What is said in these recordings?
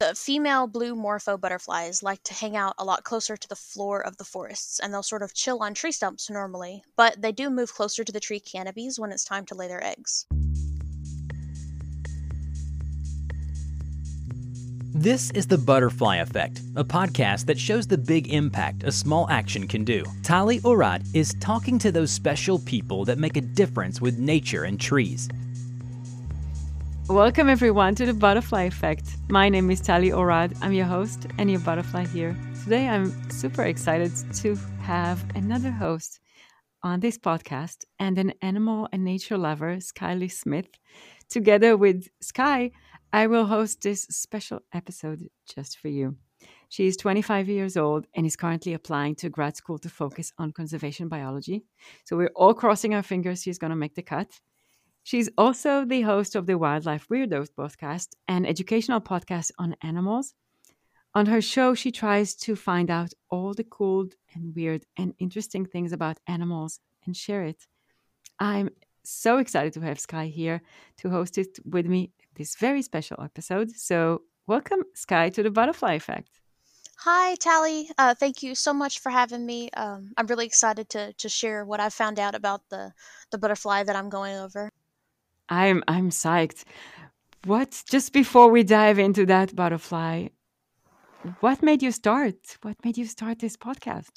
The female blue morpho butterflies like to hang out a lot closer to the floor of the forests, and they'll sort of chill on tree stumps normally, but they do move closer to the tree canopies when it's time to lay their eggs. This is The Butterfly Effect, a podcast that shows the big impact a small action can do. Tali Orad is talking to those special people that make a difference with nature and trees. Welcome everyone to The Butterfly Effect. My name is Tali Orad. I'm your host and your butterfly here. Today I'm super excited to have another host on this podcast and an animal and nature lover, Schylee Smith. Together with Sky, I will host this special episode just for you. She is 25 years old and is currently applying to grad school to focus on conservation biology. So we're all crossing our fingers she's going to make the cut. She's also the host of the Wildlife Weirdos podcast, an educational podcast on animals. On her show, she tries to find out all the cool and weird and interesting things about animals and share it. I'm so excited to have Sky here to host it with me this very special episode. So welcome, Sky, to The Butterfly Effect. Hi, Tali. Thank you so much for having me. I'm really excited to share what I found out about the butterfly that I'm going over. I'm psyched. Just before we dive into that butterfly, what made you start this podcast?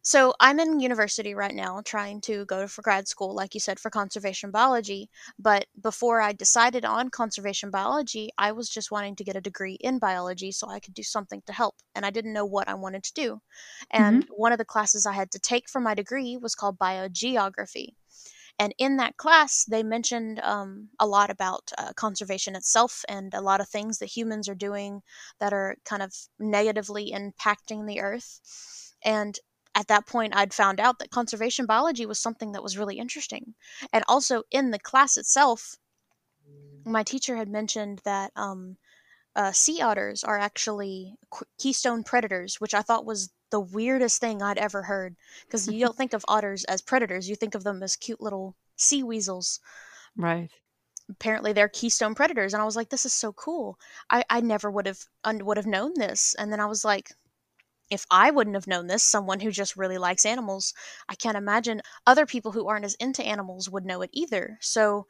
So I'm in university right now trying to go for grad school, like you said, for conservation biology. But before I decided on conservation biology, I was just wanting to get a degree in biology so I could do something to help. And I didn't know what I wanted to do. And one of the classes I had to take for my degree was called biogeography. And in that class, they mentioned a lot about conservation itself and a lot of things that humans are doing that are kind of negatively impacting the earth. And at that point, I'd found out that conservation biology was something that was really interesting. And also in the class itself, my teacher had mentioned that sea otters are actually keystone predators, which I thought was the weirdest thing I'd ever heard, because you don't think of otters as predators. You think of them as cute little sea weasels. Right. Apparently they're keystone predators. And I was like, this is so cool. I never would have known this. And then I was like, if I wouldn't have known this, someone who just really likes animals, I can't imagine other people who aren't as into animals would know it either. So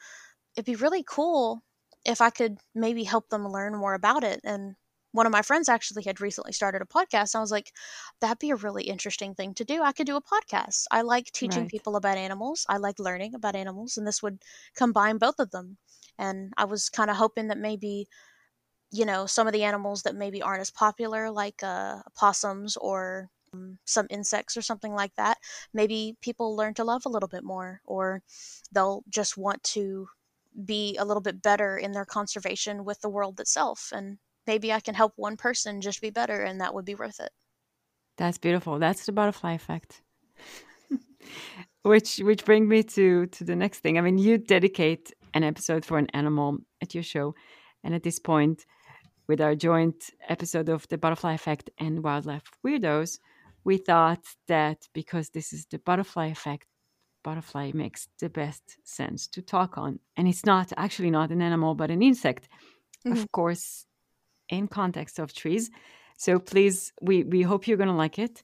it'd be really cool if I could maybe help them learn more about it. And one of my friends actually had recently started a podcast. And I was like, that'd be a really interesting thing to do. I could do a podcast. I like teaching people about animals. I like learning about animals. And this would combine both of them. And I was kind of hoping that maybe, you know, some of the animals that maybe aren't as popular, like opossums or some insects or something like that, maybe people learn to love a little bit more, or they'll just want to be a little bit better in their conservation with the world itself. And maybe I can help one person just be better, and that would be worth it. That's beautiful. That's the butterfly effect. Which brings me to the next thing. I mean, you dedicate an episode for an animal at your show. And at this point, with our joint episode of The Butterfly Effect and Wildlife Weirdos, we thought that because this is The Butterfly Effect, butterfly makes the best sense to talk on. And it's not an animal, but an insect, of course, in context of trees. So please, we hope you're going to like it.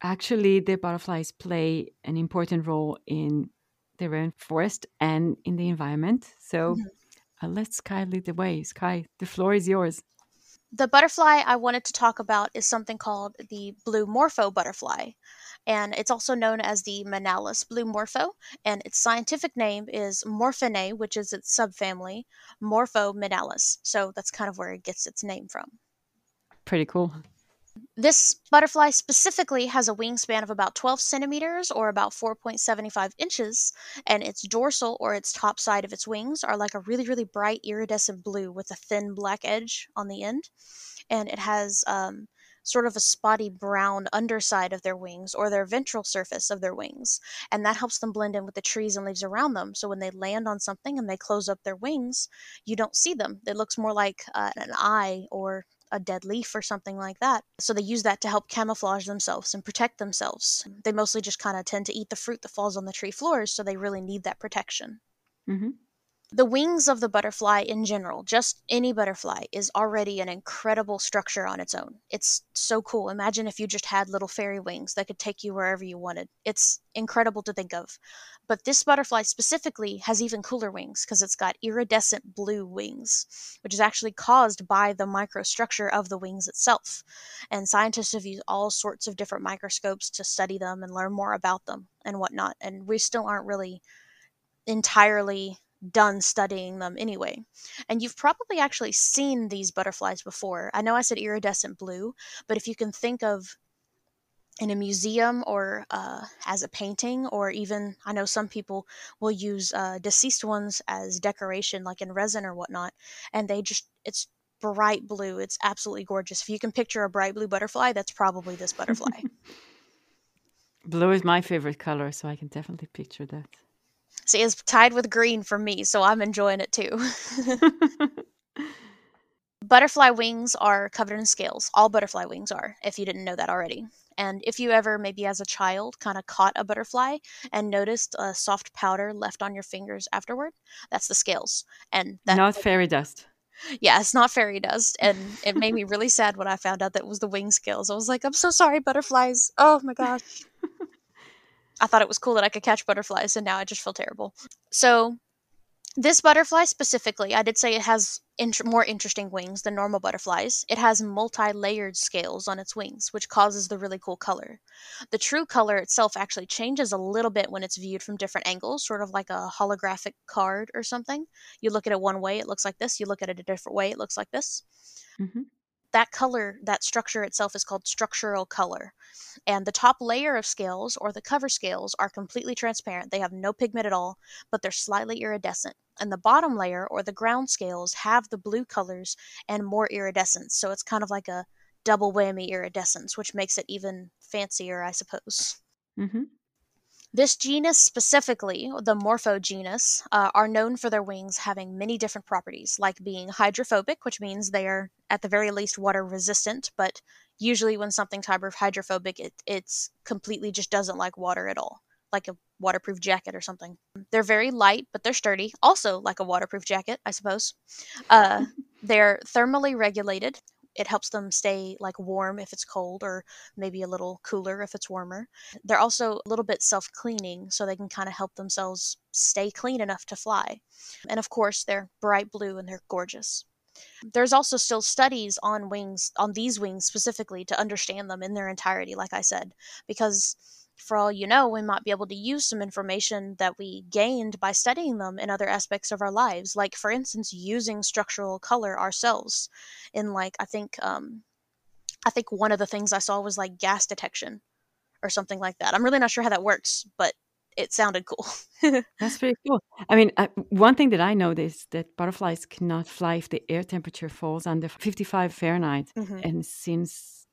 Actually, the butterflies play an important role in the rainforest and in the environment. So let Sky lead the way. Sky, the floor is yours. The butterfly I wanted to talk about is something called the Blue Morpho Butterfly, and it's also known as the Menalis Blue Morpho, and its scientific name is Morphinae, which is its subfamily, Morpho Menalis. So that's kind of where it gets its name from. Pretty cool. This butterfly specifically has a wingspan of about 12 centimeters or about 4.75 inches, and its dorsal or its top side of its wings are like a really, really bright iridescent blue with a thin black edge on the end. And it has sort of a spotty brown underside of their wings or their ventral surface of their wings, and that helps them blend in with the trees and leaves around them. So when they land on something and they close up their wings, you don't see them. It looks more like an eye or a dead leaf or something like that. So they use that to help camouflage themselves and protect themselves. They mostly just kind of tend to eat the fruit that falls on the tree floors, so they really need that protection. The wings of the butterfly in general, just any butterfly, is already an incredible structure on its own. It's so cool. Imagine if you just had little fairy wings that could take you wherever you wanted. It's incredible to think of. But this butterfly specifically has even cooler wings because it's got iridescent blue wings, which is actually caused by the microstructure of the wings itself. And scientists have used all sorts of different microscopes to study them and learn more about them and whatnot. And we still aren't really entirely done studying them anyway. And you've probably actually seen these butterflies before. I know I said iridescent blue, but if you can think of in a museum or as a painting, or even I know some people will use deceased ones as decoration, like in resin or whatnot, and it's bright blue. It's absolutely gorgeous. If you can picture a bright blue butterfly, that's probably this butterfly. Blue is my favorite color, so I can definitely picture that. See, it's tied with green for me, so I'm enjoying it too. Butterfly wings are covered in scales. All butterfly wings are, if you didn't know that already. And if you ever, maybe as a child, kind of caught a butterfly and noticed a soft powder left on your fingers afterward, that's the scales. And not fairy dust. Yeah, it's not fairy dust. And it made me really sad when I found out that it was the wing scales. I was like, I'm so sorry, butterflies. Oh my gosh. I thought it was cool that I could catch butterflies, and now I just feel terrible. So this butterfly specifically, I did say it has more interesting wings than normal butterflies. It has multi-layered scales on its wings, which causes the really cool color. The true color itself actually changes a little bit when it's viewed from different angles, sort of like a holographic card or something. You look at it one way, it looks like this. You look at it a different way, it looks like this. Mm-hmm. That color, that structure itself, is called structural color. And the top layer of scales, or the cover scales, are completely transparent. They have no pigment at all, but they're slightly iridescent. And the bottom layer, or the ground scales, have the blue colors and more iridescence. So it's kind of like a double whammy iridescence, which makes it even fancier, I suppose. Mm-hmm. This genus specifically, the Morpho genus, are known for their wings having many different properties, like being hydrophobic, which means they are at the very least water resistant, but usually when something's hydrophobic, it's completely just doesn't like water at all, like a waterproof jacket or something. They're very light, but they're sturdy, also like a waterproof jacket, I suppose. They're thermally regulated. It helps them stay like warm if it's cold, or maybe a little cooler if it's warmer. They're also a little bit self-cleaning, so they can kind of help themselves stay clean enough to fly. And of course, they're bright blue and they're gorgeous. There's also still studies on wings, on these wings specifically, to understand them in their entirety, like I said, because for all you know, we might be able to use some information that we gained by studying them in other aspects of our lives. Like, for instance, using structural color ourselves in, like, I think one of the things I saw was like gas detection or something like that. I'm really not sure how that works, but it sounded cool. That's pretty cool. I mean, one thing that I know is that butterflies cannot fly if the air temperature falls under 55 Fahrenheit. Mm-hmm. And since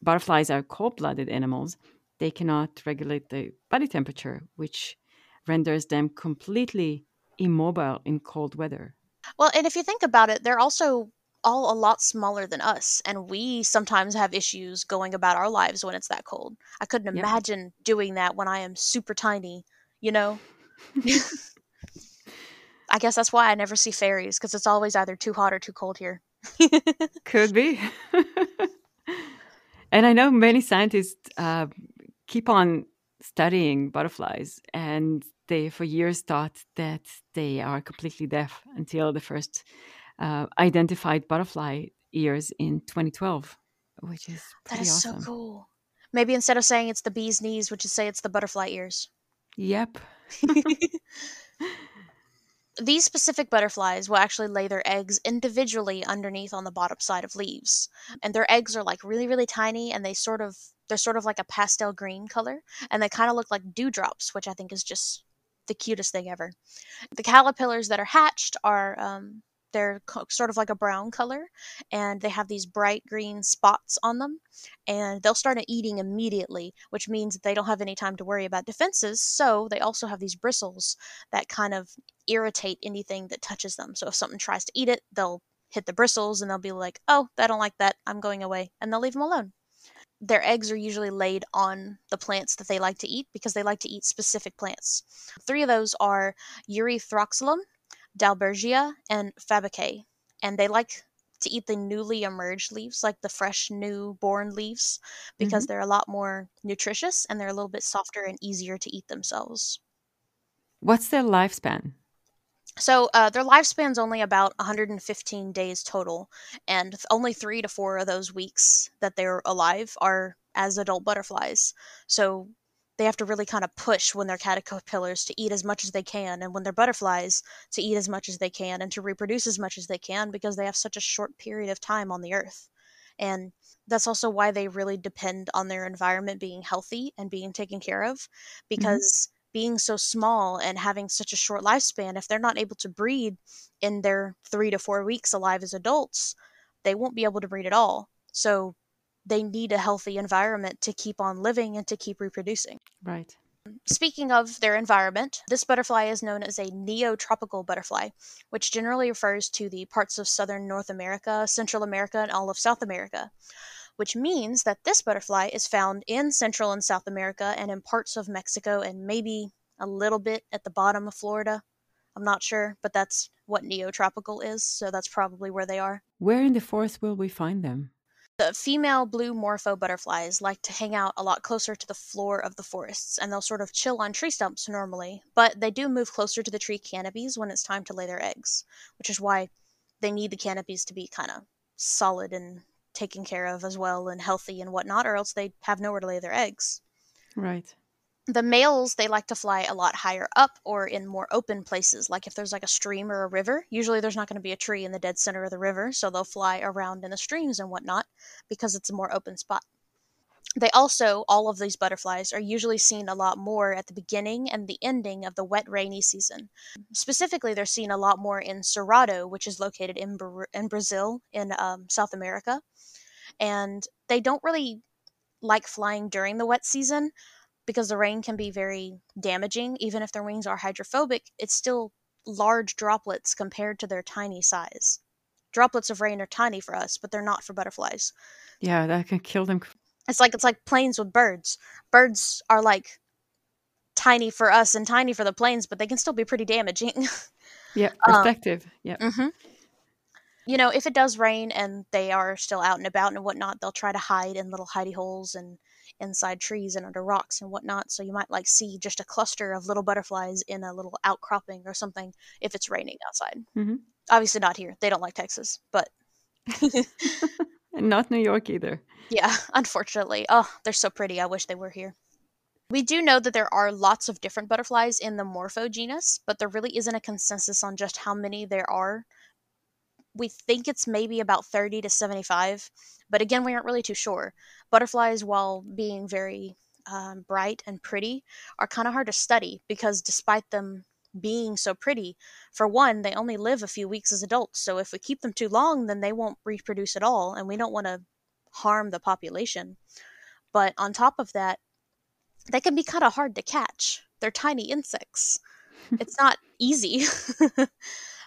butterflies are cold-blooded animals, they cannot regulate the body temperature, which renders them completely immobile in cold weather. Well, and if you think about it, they're also all a lot smaller than us, and we sometimes have issues going about our lives when it's that cold. I couldn't imagine doing that when I am super tiny, you know? I guess that's why I never see fairies, because it's always either too hot or too cold here. Could be. And I know many scientists keep on studying butterflies, and they for years thought that they are completely deaf until the first identified butterfly ears in 2012, which is pretty awesome. That is so cool. Maybe instead of saying it's the bee's knees, we should say it's the butterfly ears. Yep. These specific butterflies will actually lay their eggs individually underneath on the bottom side of leaves. And their eggs are like really, really tiny, and they're sort of like a pastel green color, and they kind of look like dewdrops, which I think is just the cutest thing ever. The caterpillars that are hatched are, they're sort of like a brown color, and they have these bright green spots on them, and they'll start eating immediately, which means that they don't have any time to worry about defenses, so they also have these bristles that kind of irritate anything that touches them. So if something tries to eat it, they'll hit the bristles, and they'll be like, oh, I don't like that, I'm going away, and they'll leave them alone. Their eggs are usually laid on the plants that they like to eat, because they like to eat specific plants. Three of those are urethroxalum, Dalbergia, and Fabaceae, and they like to eat the newly emerged leaves, like the fresh newborn leaves, because they're a lot more nutritious and they're a little bit softer and easier to eat themselves. What's their lifespan? So their lifespan's only about 115 days total, and only 3 to 4 of those weeks that they're alive are as adult butterflies. So they have to really kind of push when they're caterpillars to eat as much as they can, and when they're butterflies to eat as much as they can and to reproduce as much as they can, because they have such a short period of time on the earth. And that's also why they really depend on their environment being healthy and being taken care of, because being so small and having such a short lifespan, if they're not able to breed in their 3 to 4 weeks alive as adults, they won't be able to breed at all. So they need a healthy environment to keep on living and to keep reproducing. Right. Speaking of their environment, this butterfly is known as a neotropical butterfly, which generally refers to the parts of southern North America, Central America, and all of South America, which means that this butterfly is found in Central and South America and in parts of Mexico and maybe a little bit at the bottom of Florida. I'm not sure, but that's what neotropical is, so that's probably where they are. Where in the forest will we find them? The female blue morpho butterflies like to hang out a lot closer to the floor of the forests, and they'll sort of chill on tree stumps normally, but they do move closer to the tree canopies when it's time to lay their eggs, which is why they need the canopies to be kind of solid and taken care of as well and healthy and whatnot, or else they have nowhere to lay their eggs. Right. The males, they like to fly a lot higher up or in more open places. Like if there's like a stream or a river, usually there's not going to be a tree in the dead center of the river, so they'll fly around in the streams and whatnot because it's a more open spot. They also, all of these butterflies, are usually seen a lot more at the beginning and the ending of the wet, rainy season. Specifically, they're seen a lot more in Cerrado, which is located in Brazil, in South America. And they don't really like flying during the wet season, because the rain can be very damaging. Even if their wings are hydrophobic, it's still large droplets compared to their tiny size. Droplets of rain are tiny for us, but they're not for butterflies. Yeah, that can kill them. It's like planes with birds. Birds are like tiny for us and tiny for the planes, but they can still be pretty damaging. Yeah, perspective. Yeah. Mm-hmm. You know, if it does rain and they are still out and about and whatnot, they'll try to hide in little hidey holes and inside trees and under rocks and whatnot. So you might like see just a cluster of little butterflies in a little outcropping or something if it's raining outside. Mm-hmm. Obviously not here. They don't like Texas, but... Not New York either. Yeah, unfortunately. Oh, they're so pretty. I wish they were here. We do know that there are lots of different butterflies in the Morpho genus, but there really isn't a consensus on just how many there are. We think it's maybe about 30 to 75, but again, we aren't really too sure. Butterflies, while being very bright and pretty, are kind of hard to study because despite them being so pretty, for one, they only live a few weeks as adults. So if we keep them too long, then they won't reproduce at all, and we don't want to harm the population. But on top of that, they can be kind of hard to catch. They're tiny insects. It's not easy.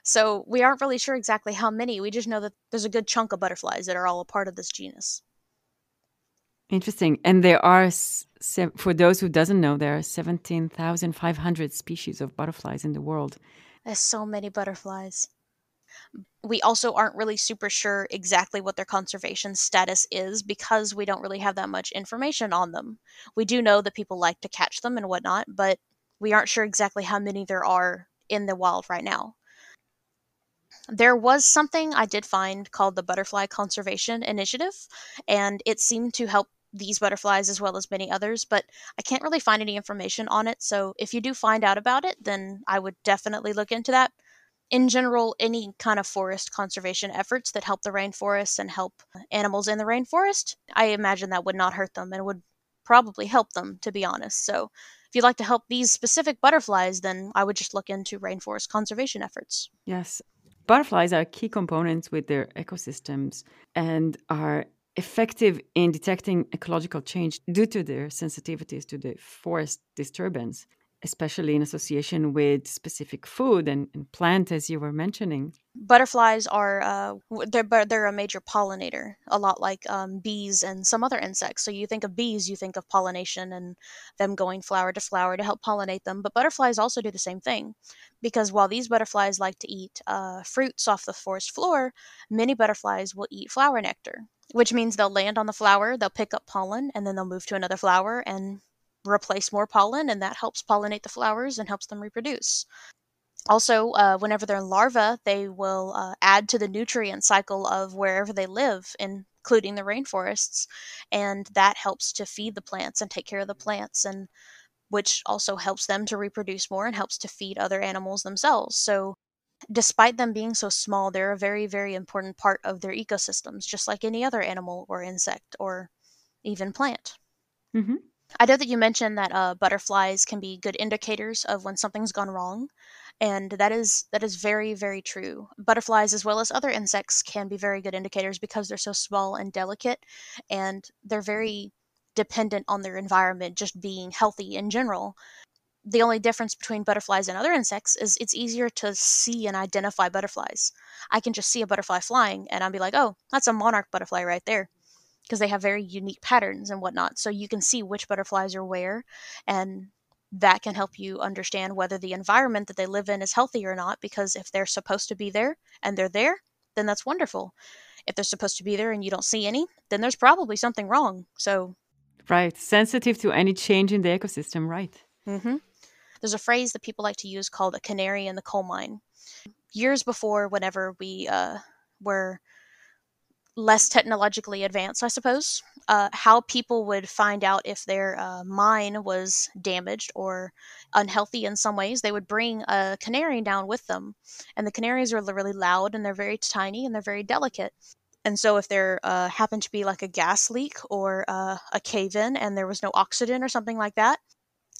So we aren't really sure exactly how many. We just know that there's a good chunk of butterflies that are all a part of this genus. Interesting. And there are, for those who doesn't know, there are 17,500 species of butterflies in the world. There's so many butterflies. We also aren't really super sure exactly what their conservation status is because we don't really have that much information on them. We do know that people like to catch them and whatnot, but we aren't sure exactly how many there are in the wild right now. There was something I did find called the Butterfly Conservation Initiative, and it seemed to help these butterflies as well as many others, but I can't really find any information on it. So if you do find out about it, then I would definitely look into that. In general, any kind of forest conservation efforts that help the rainforest and help animals in the rainforest, I imagine that would not hurt them and would probably help them, to be honest. So if you'd like to help these specific butterflies, then I would just look into rainforest conservation efforts. Yes. Butterflies are key components with their ecosystems and are effective in detecting ecological change due to their sensitivities to the forest disturbance. especially in association with specific food and plant, as you were mentioning. Butterflies are they're a major pollinator, a lot like bees and some other insects. So you think of bees, you think of pollination and them going flower to flower to help pollinate them. But butterflies also do the same thing, because while these butterflies like to eat fruits off the forest floor, many butterflies will eat flower nectar, which means they'll land on the flower, they'll pick up pollen, and then they'll move to another flower and replace more pollen, and that helps pollinate the flowers and helps them reproduce. Also, whenever they're in larvae, they will add to the nutrient cycle of wherever they live, including the rainforests, and that helps to feed the plants and take care of the plants, and which also helps them to reproduce more and helps to feed other animals themselves. So despite them being so small, they're a very, very important part of their ecosystems, just like any other animal or insect or even plant. Mm-hmm. I know that you mentioned that butterflies can be good indicators of when something's gone wrong, and that is very, very true. Butterflies, as well as other insects, can be very good indicators because they're so small and delicate, and they're very dependent on their environment just being healthy in general. The only difference between butterflies and other insects is it's easier to see and identify butterflies. I can just see a butterfly flying, and I'll be like, oh, that's a monarch butterfly right there, because they have very unique patterns and whatnot. So you can see which butterflies are where, and that can help you understand whether the environment that they live in is healthy or not, because if they're supposed to be there and they're there, then that's wonderful. If they're supposed to be there and you don't see any, then there's probably something wrong. So, right. Sensitive to any change in the ecosystem, right? Mm-hmm. There's a phrase that people like to use called a canary in the coal mine. Years before, whenever we were less technologically advanced, I suppose, how people would find out if their mine was damaged or unhealthy in some ways, they would bring a canary down with them. And the canaries are really loud, and they're very tiny, and they're very delicate. And so if there happened to be like a gas leak or a cave-in and there was no oxygen or something like that,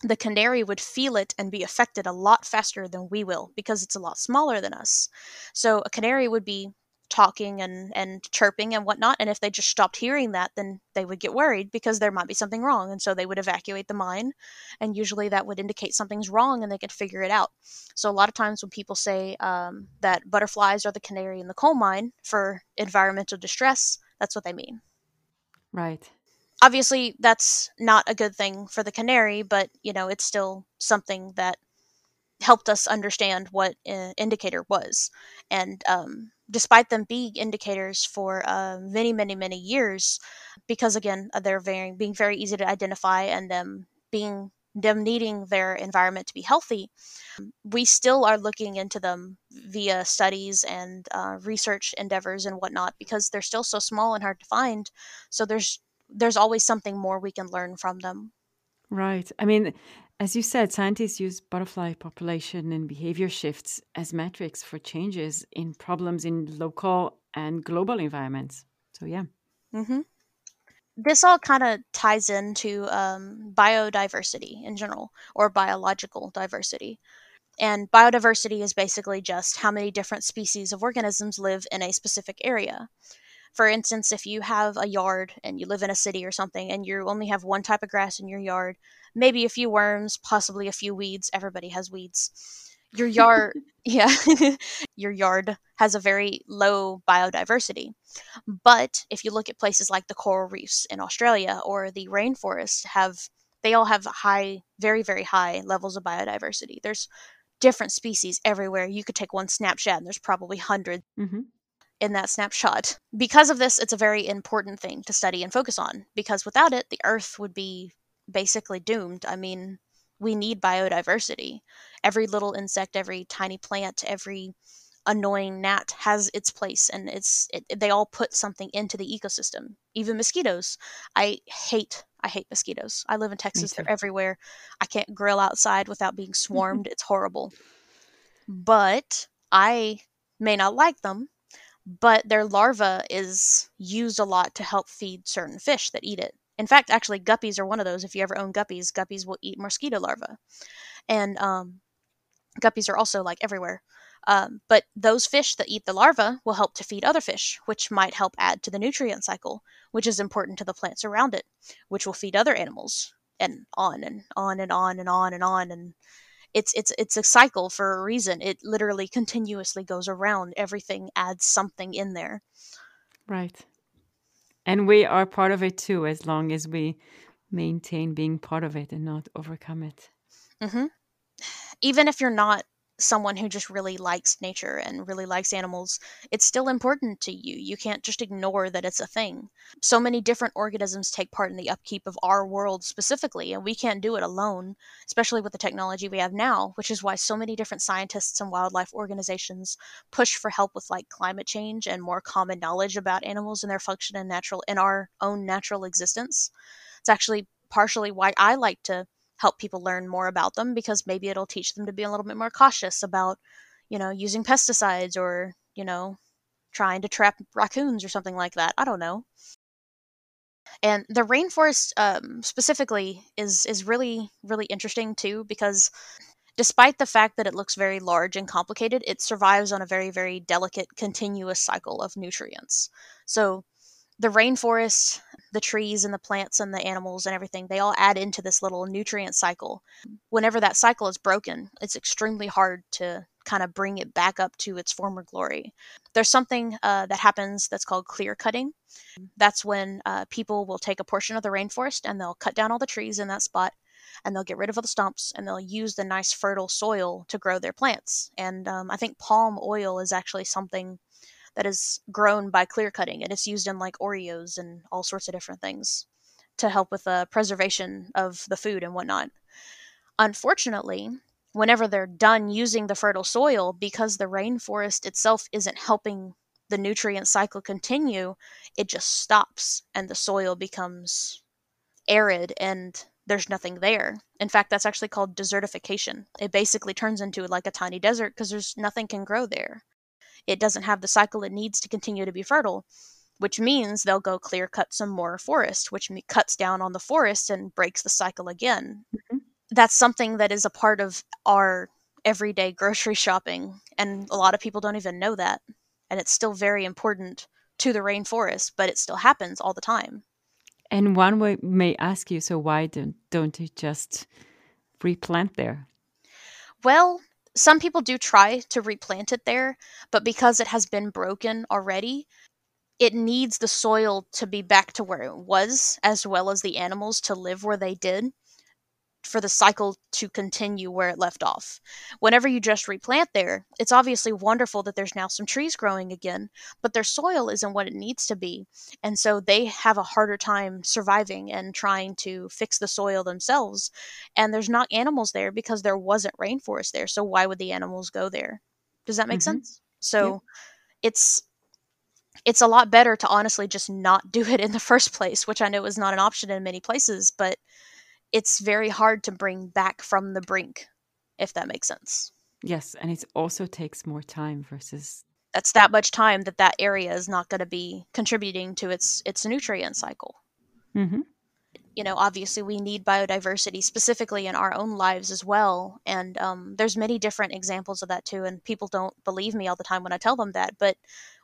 the canary would feel it and be affected a lot faster than we will, because it's a lot smaller than us. So a canary would be talking and chirping and whatnot, and if they just stopped hearing that, then they would get worried because there might be something wrong, and so they would evacuate the mine, and usually that would indicate something's wrong and they could figure it out. So a lot of times when people say that butterflies are the canary in the coal mine for environmental distress, that's what they mean. Right. Obviously, that's not a good thing for the canary, but it's still something that helped us understand what an indicator was. And despite them being indicators for many, many, many years, because again, they're being very easy to identify, and them needing their environment to be healthy, we still are looking into them via studies and research endeavors and whatnot, because they're still so small and hard to find. So there's always something more we can learn from them. Right. I mean, as you said, scientists use butterfly population and behavior shifts as metrics for changes in problems in local and global environments. So, yeah. Mm-hmm. This all kind of ties into biodiversity in general, or biological diversity. And biodiversity is basically just how many different species of organisms live in a specific area. For instance, if you have a yard and you live in a city or something and you only have one type of grass in your yard, maybe a few worms, possibly a few weeds. Everybody has weeds. Your yard, yeah, your yard has a very low biodiversity. But if you look at places like the coral reefs in Australia or the rainforest, they all have high, very, very high levels of biodiversity. There's different species everywhere. You could take one snapshot and there's probably hundreds. Mm-hmm. In that snapshot. Because of this, it's a very important thing to study and focus on, because without it, the Earth would be basically doomed. I mean, we need biodiversity. Every little insect, every tiny plant, every annoying gnat has its place, and they all put something into the ecosystem. Even mosquitoes. I hate mosquitoes. I live in Texas. They're everywhere. I can't grill outside without being swarmed. It's horrible. But I may not like them, but their larva is used a lot to help feed certain fish that eat it. In fact, actually, guppies are one of those. If you ever own guppies, guppies will eat mosquito larvae. And guppies are also like everywhere. But those fish that eat the larvae will help to feed other fish, which might help add to the nutrient cycle, which is important to the plants around it, which will feed other animals, and on and on and on and on and on. And it's a cycle for a reason. It literally continuously goes around. Everything adds something in there. Right. And we are part of it too, as long as we maintain being part of it and not overcome it. Mm-hmm. Even if you're not someone who just really likes nature and really likes animals, it's still important to you. You can't just ignore that it's a thing. So many different organisms take part in the upkeep of our world specifically, and we can't do it alone, especially with the technology we have now, which is why so many different scientists and wildlife organizations push for help with like climate change and more common knowledge about animals and their function in our own natural existence. It's actually partially why I like to help people learn more about them, because maybe it'll teach them to be a little bit more cautious about, you know, using pesticides or, you know, trying to trap raccoons or something like that. I don't know. And the rainforest specifically is really, really interesting too, because despite the fact that it looks very large and complicated, it survives on a very, very delicate, continuous cycle of nutrients. So the rainforest, the trees and the plants and the animals and everything, they all add into this little nutrient cycle. Whenever that cycle is broken, it's extremely hard to kind of bring it back up to its former glory. There's something that happens that's called clear cutting. That's when people will take a portion of the rainforest and they'll cut down all the trees in that spot, and they'll get rid of all the stumps, and they'll use the nice fertile soil to grow their plants. And I think palm oil is actually something that is grown by clear cutting, and it's used in like Oreos and all sorts of different things to help with the preservation of the food and whatnot. Unfortunately, whenever they're done using the fertile soil, because the rainforest itself isn't helping the nutrient cycle continue, it just stops and the soil becomes arid and there's nothing there. In fact, that's actually called desertification. It basically turns into like a tiny desert because there's nothing can grow there. It doesn't have the cycle it needs to continue to be fertile, which means they'll go clear cut some more forest, which cuts down on the forest and breaks the cycle again. Mm-hmm. That's something that is a part of our everyday grocery shopping, and a lot of people don't even know that. And it's still very important to the rainforest, but it still happens all the time. And one may ask you, so why don't you just replant there? Well, some people do try to replant it there, but because it has been broken already, it needs the soil to be back to where it was, as well as the animals to live where they did, for the cycle to continue where it left off. Whenever you just replant there, it's obviously wonderful that there's now some trees growing again, but their soil isn't what it needs to be. And so they have a harder time surviving and trying to fix the soil themselves. And there's not animals there because there wasn't rainforest there. So why would the animals go there? Does that make sense? So yeah. It's a lot better to honestly just not do it in the first place, which I know is not an option in many places, but it's very hard to bring back from the brink, if that makes sense. Yes, and it also takes more time versus... That's that much time that area is not going to be contributing to its nutrient cycle. Mm-hmm. You know, obviously we need biodiversity specifically in our own lives as well. And there's many different examples of that too. And people don't believe me all the time when I tell them that. But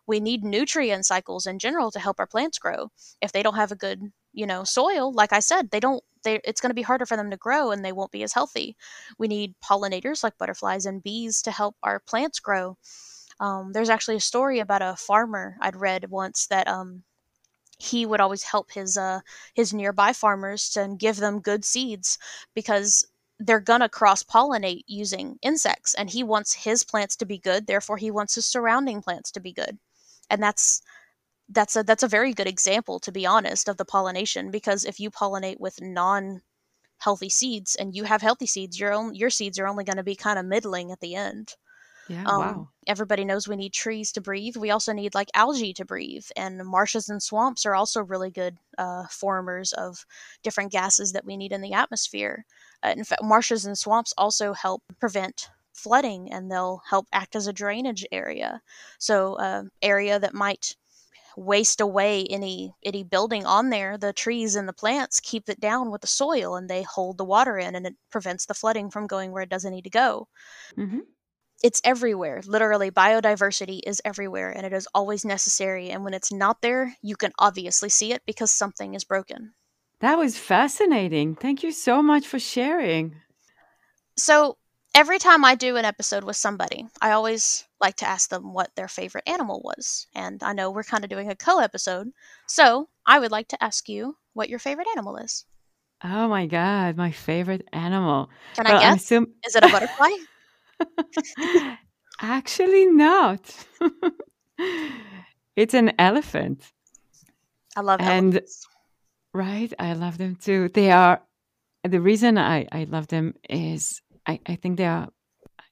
we need nutrient cycles in general to help our plants grow. If they don't have a good, you know, soil, like I said, it's going to be harder for them to grow and they won't be as healthy. We need pollinators like butterflies and bees to help our plants grow. There's actually a story about a farmer I'd read once that he would always help his nearby farmers to give them good seeds, because they're going to cross-pollinate using insects, and he wants his plants to be good, therefore he wants his surrounding plants to be good. And that's a very good example, to be honest, of the pollination, because if you pollinate with non-healthy seeds and you have healthy seeds, your seeds are only going to be kind of middling at the end. Yeah, wow. Everybody knows we need trees to breathe. We also need like algae to breathe, and marshes and swamps are also really good formers of different gases that we need in the atmosphere. In fact, marshes and swamps also help prevent flooding, and they'll help act as a drainage area. So area that might waste away any building on there, the trees and the plants keep it down with the soil, and they hold the water in, and it prevents the flooding from going where it doesn't need to go. Mm-hmm. It's everywhere. Literally, biodiversity is everywhere, and it is always necessary. And when it's not there, you can obviously see it because something is broken. That was fascinating. Thank you so much for sharing. So every time I do an episode with somebody, I always like to ask them what their favorite animal was. And I know we're kind of doing a co-episode, so I would like to ask you what your favorite animal is. Oh my God, my favorite animal. Can I guess? Is it a butterfly? Actually not. It's an elephant. I love elephants. Right? I love them too. They are, the reason I love them is I think they are,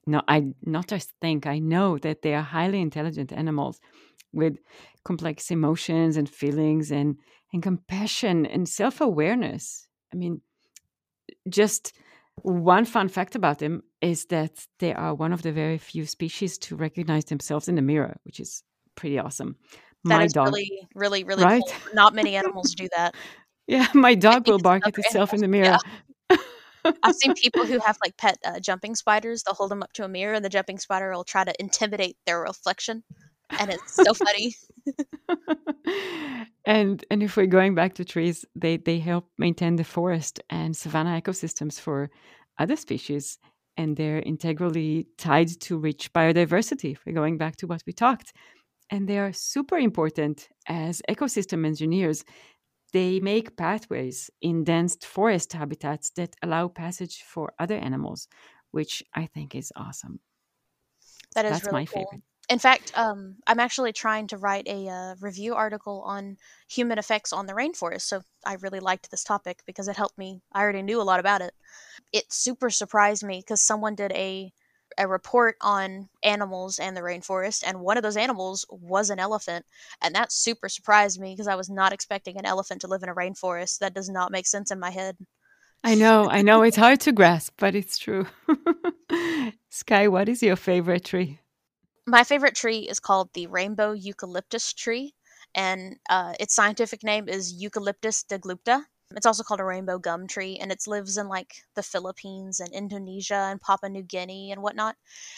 no, I not just think, I know that they are highly intelligent animals with complex emotions and feelings and compassion and self-awareness. I mean, just one fun fact about them is that they are one of the very few species to recognize themselves in the mirror, which is pretty awesome. That is really, really, really right? Cool. Not many animals do that. Yeah, my dog will bark at itself in the mirror. Yeah. I've seen people who have like pet jumping spiders. They'll hold them up to a mirror and the jumping spider will try to intimidate their reflection. And it's so funny. And if we're going back to trees, they help maintain the forest and savanna ecosystems for other species. And they're integrally tied to rich biodiversity. If we're going back to what we talked. And they are super important as ecosystem engineers. They make pathways in dense forest habitats that allow passage for other animals, which I think is awesome. That's really my cool. Favorite. In fact, I'm actually trying to write a review article on human effects on the rainforest. So I really liked this topic because it helped me. I already knew a lot about it. It super surprised me because someone did a report on animals and the rainforest, and one of those animals was an elephant. And that super surprised me because I was not expecting an elephant to live in a rainforest. That does not make sense in my head. I know. It's hard to grasp, but it's true. Sky, what is your favorite tree? My favorite tree is called the Rainbow Eucalyptus tree, and its scientific name is Eucalyptus deglupta. It's also called a rainbow gum tree, and it lives in like the Philippines and Indonesia and Papua New Guinea and whatnot.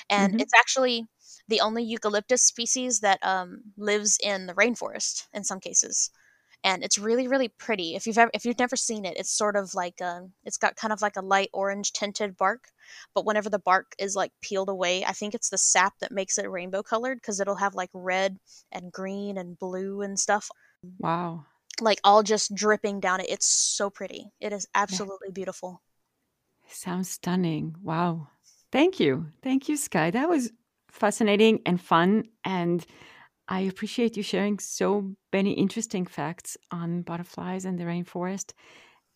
And It's actually the only eucalyptus species that lives in the rainforest in some cases. And it's really, really pretty. If you've never seen it, it's sort of like it's got kind of like a light orange tinted bark. But whenever the bark is like peeled away, I think it's the sap that makes it rainbow colored because it'll have like red and green and blue and stuff. Wow. Like all just dripping down it. It's so pretty. It is absolutely beautiful. Sounds stunning. Wow. Thank you. Thank you, Sky. That was fascinating and fun. And I appreciate you sharing so many interesting facts on butterflies and the rainforest.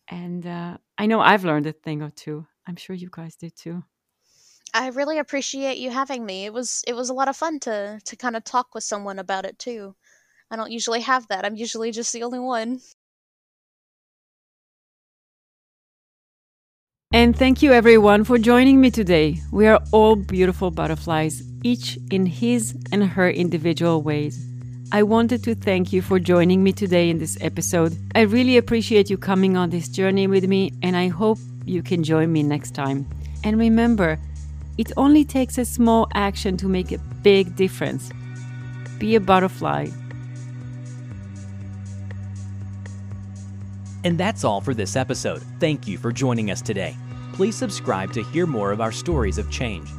And I know I've learned a thing or two. I'm sure you guys did too. I really appreciate you having me. It was a lot of fun to kind of talk with someone about it too. I don't usually have that. I'm usually just the only one. And thank you everyone for joining me today. We are all beautiful butterflies, each in his and her individual ways. I wanted to thank you for joining me today in this episode. I really appreciate you coming on this journey with me, and I hope you can join me next time. And remember, it only takes a small action to make a big difference. Be a butterfly. And that's all for this episode. Thank you for joining us today. Please subscribe to hear more of our stories of change.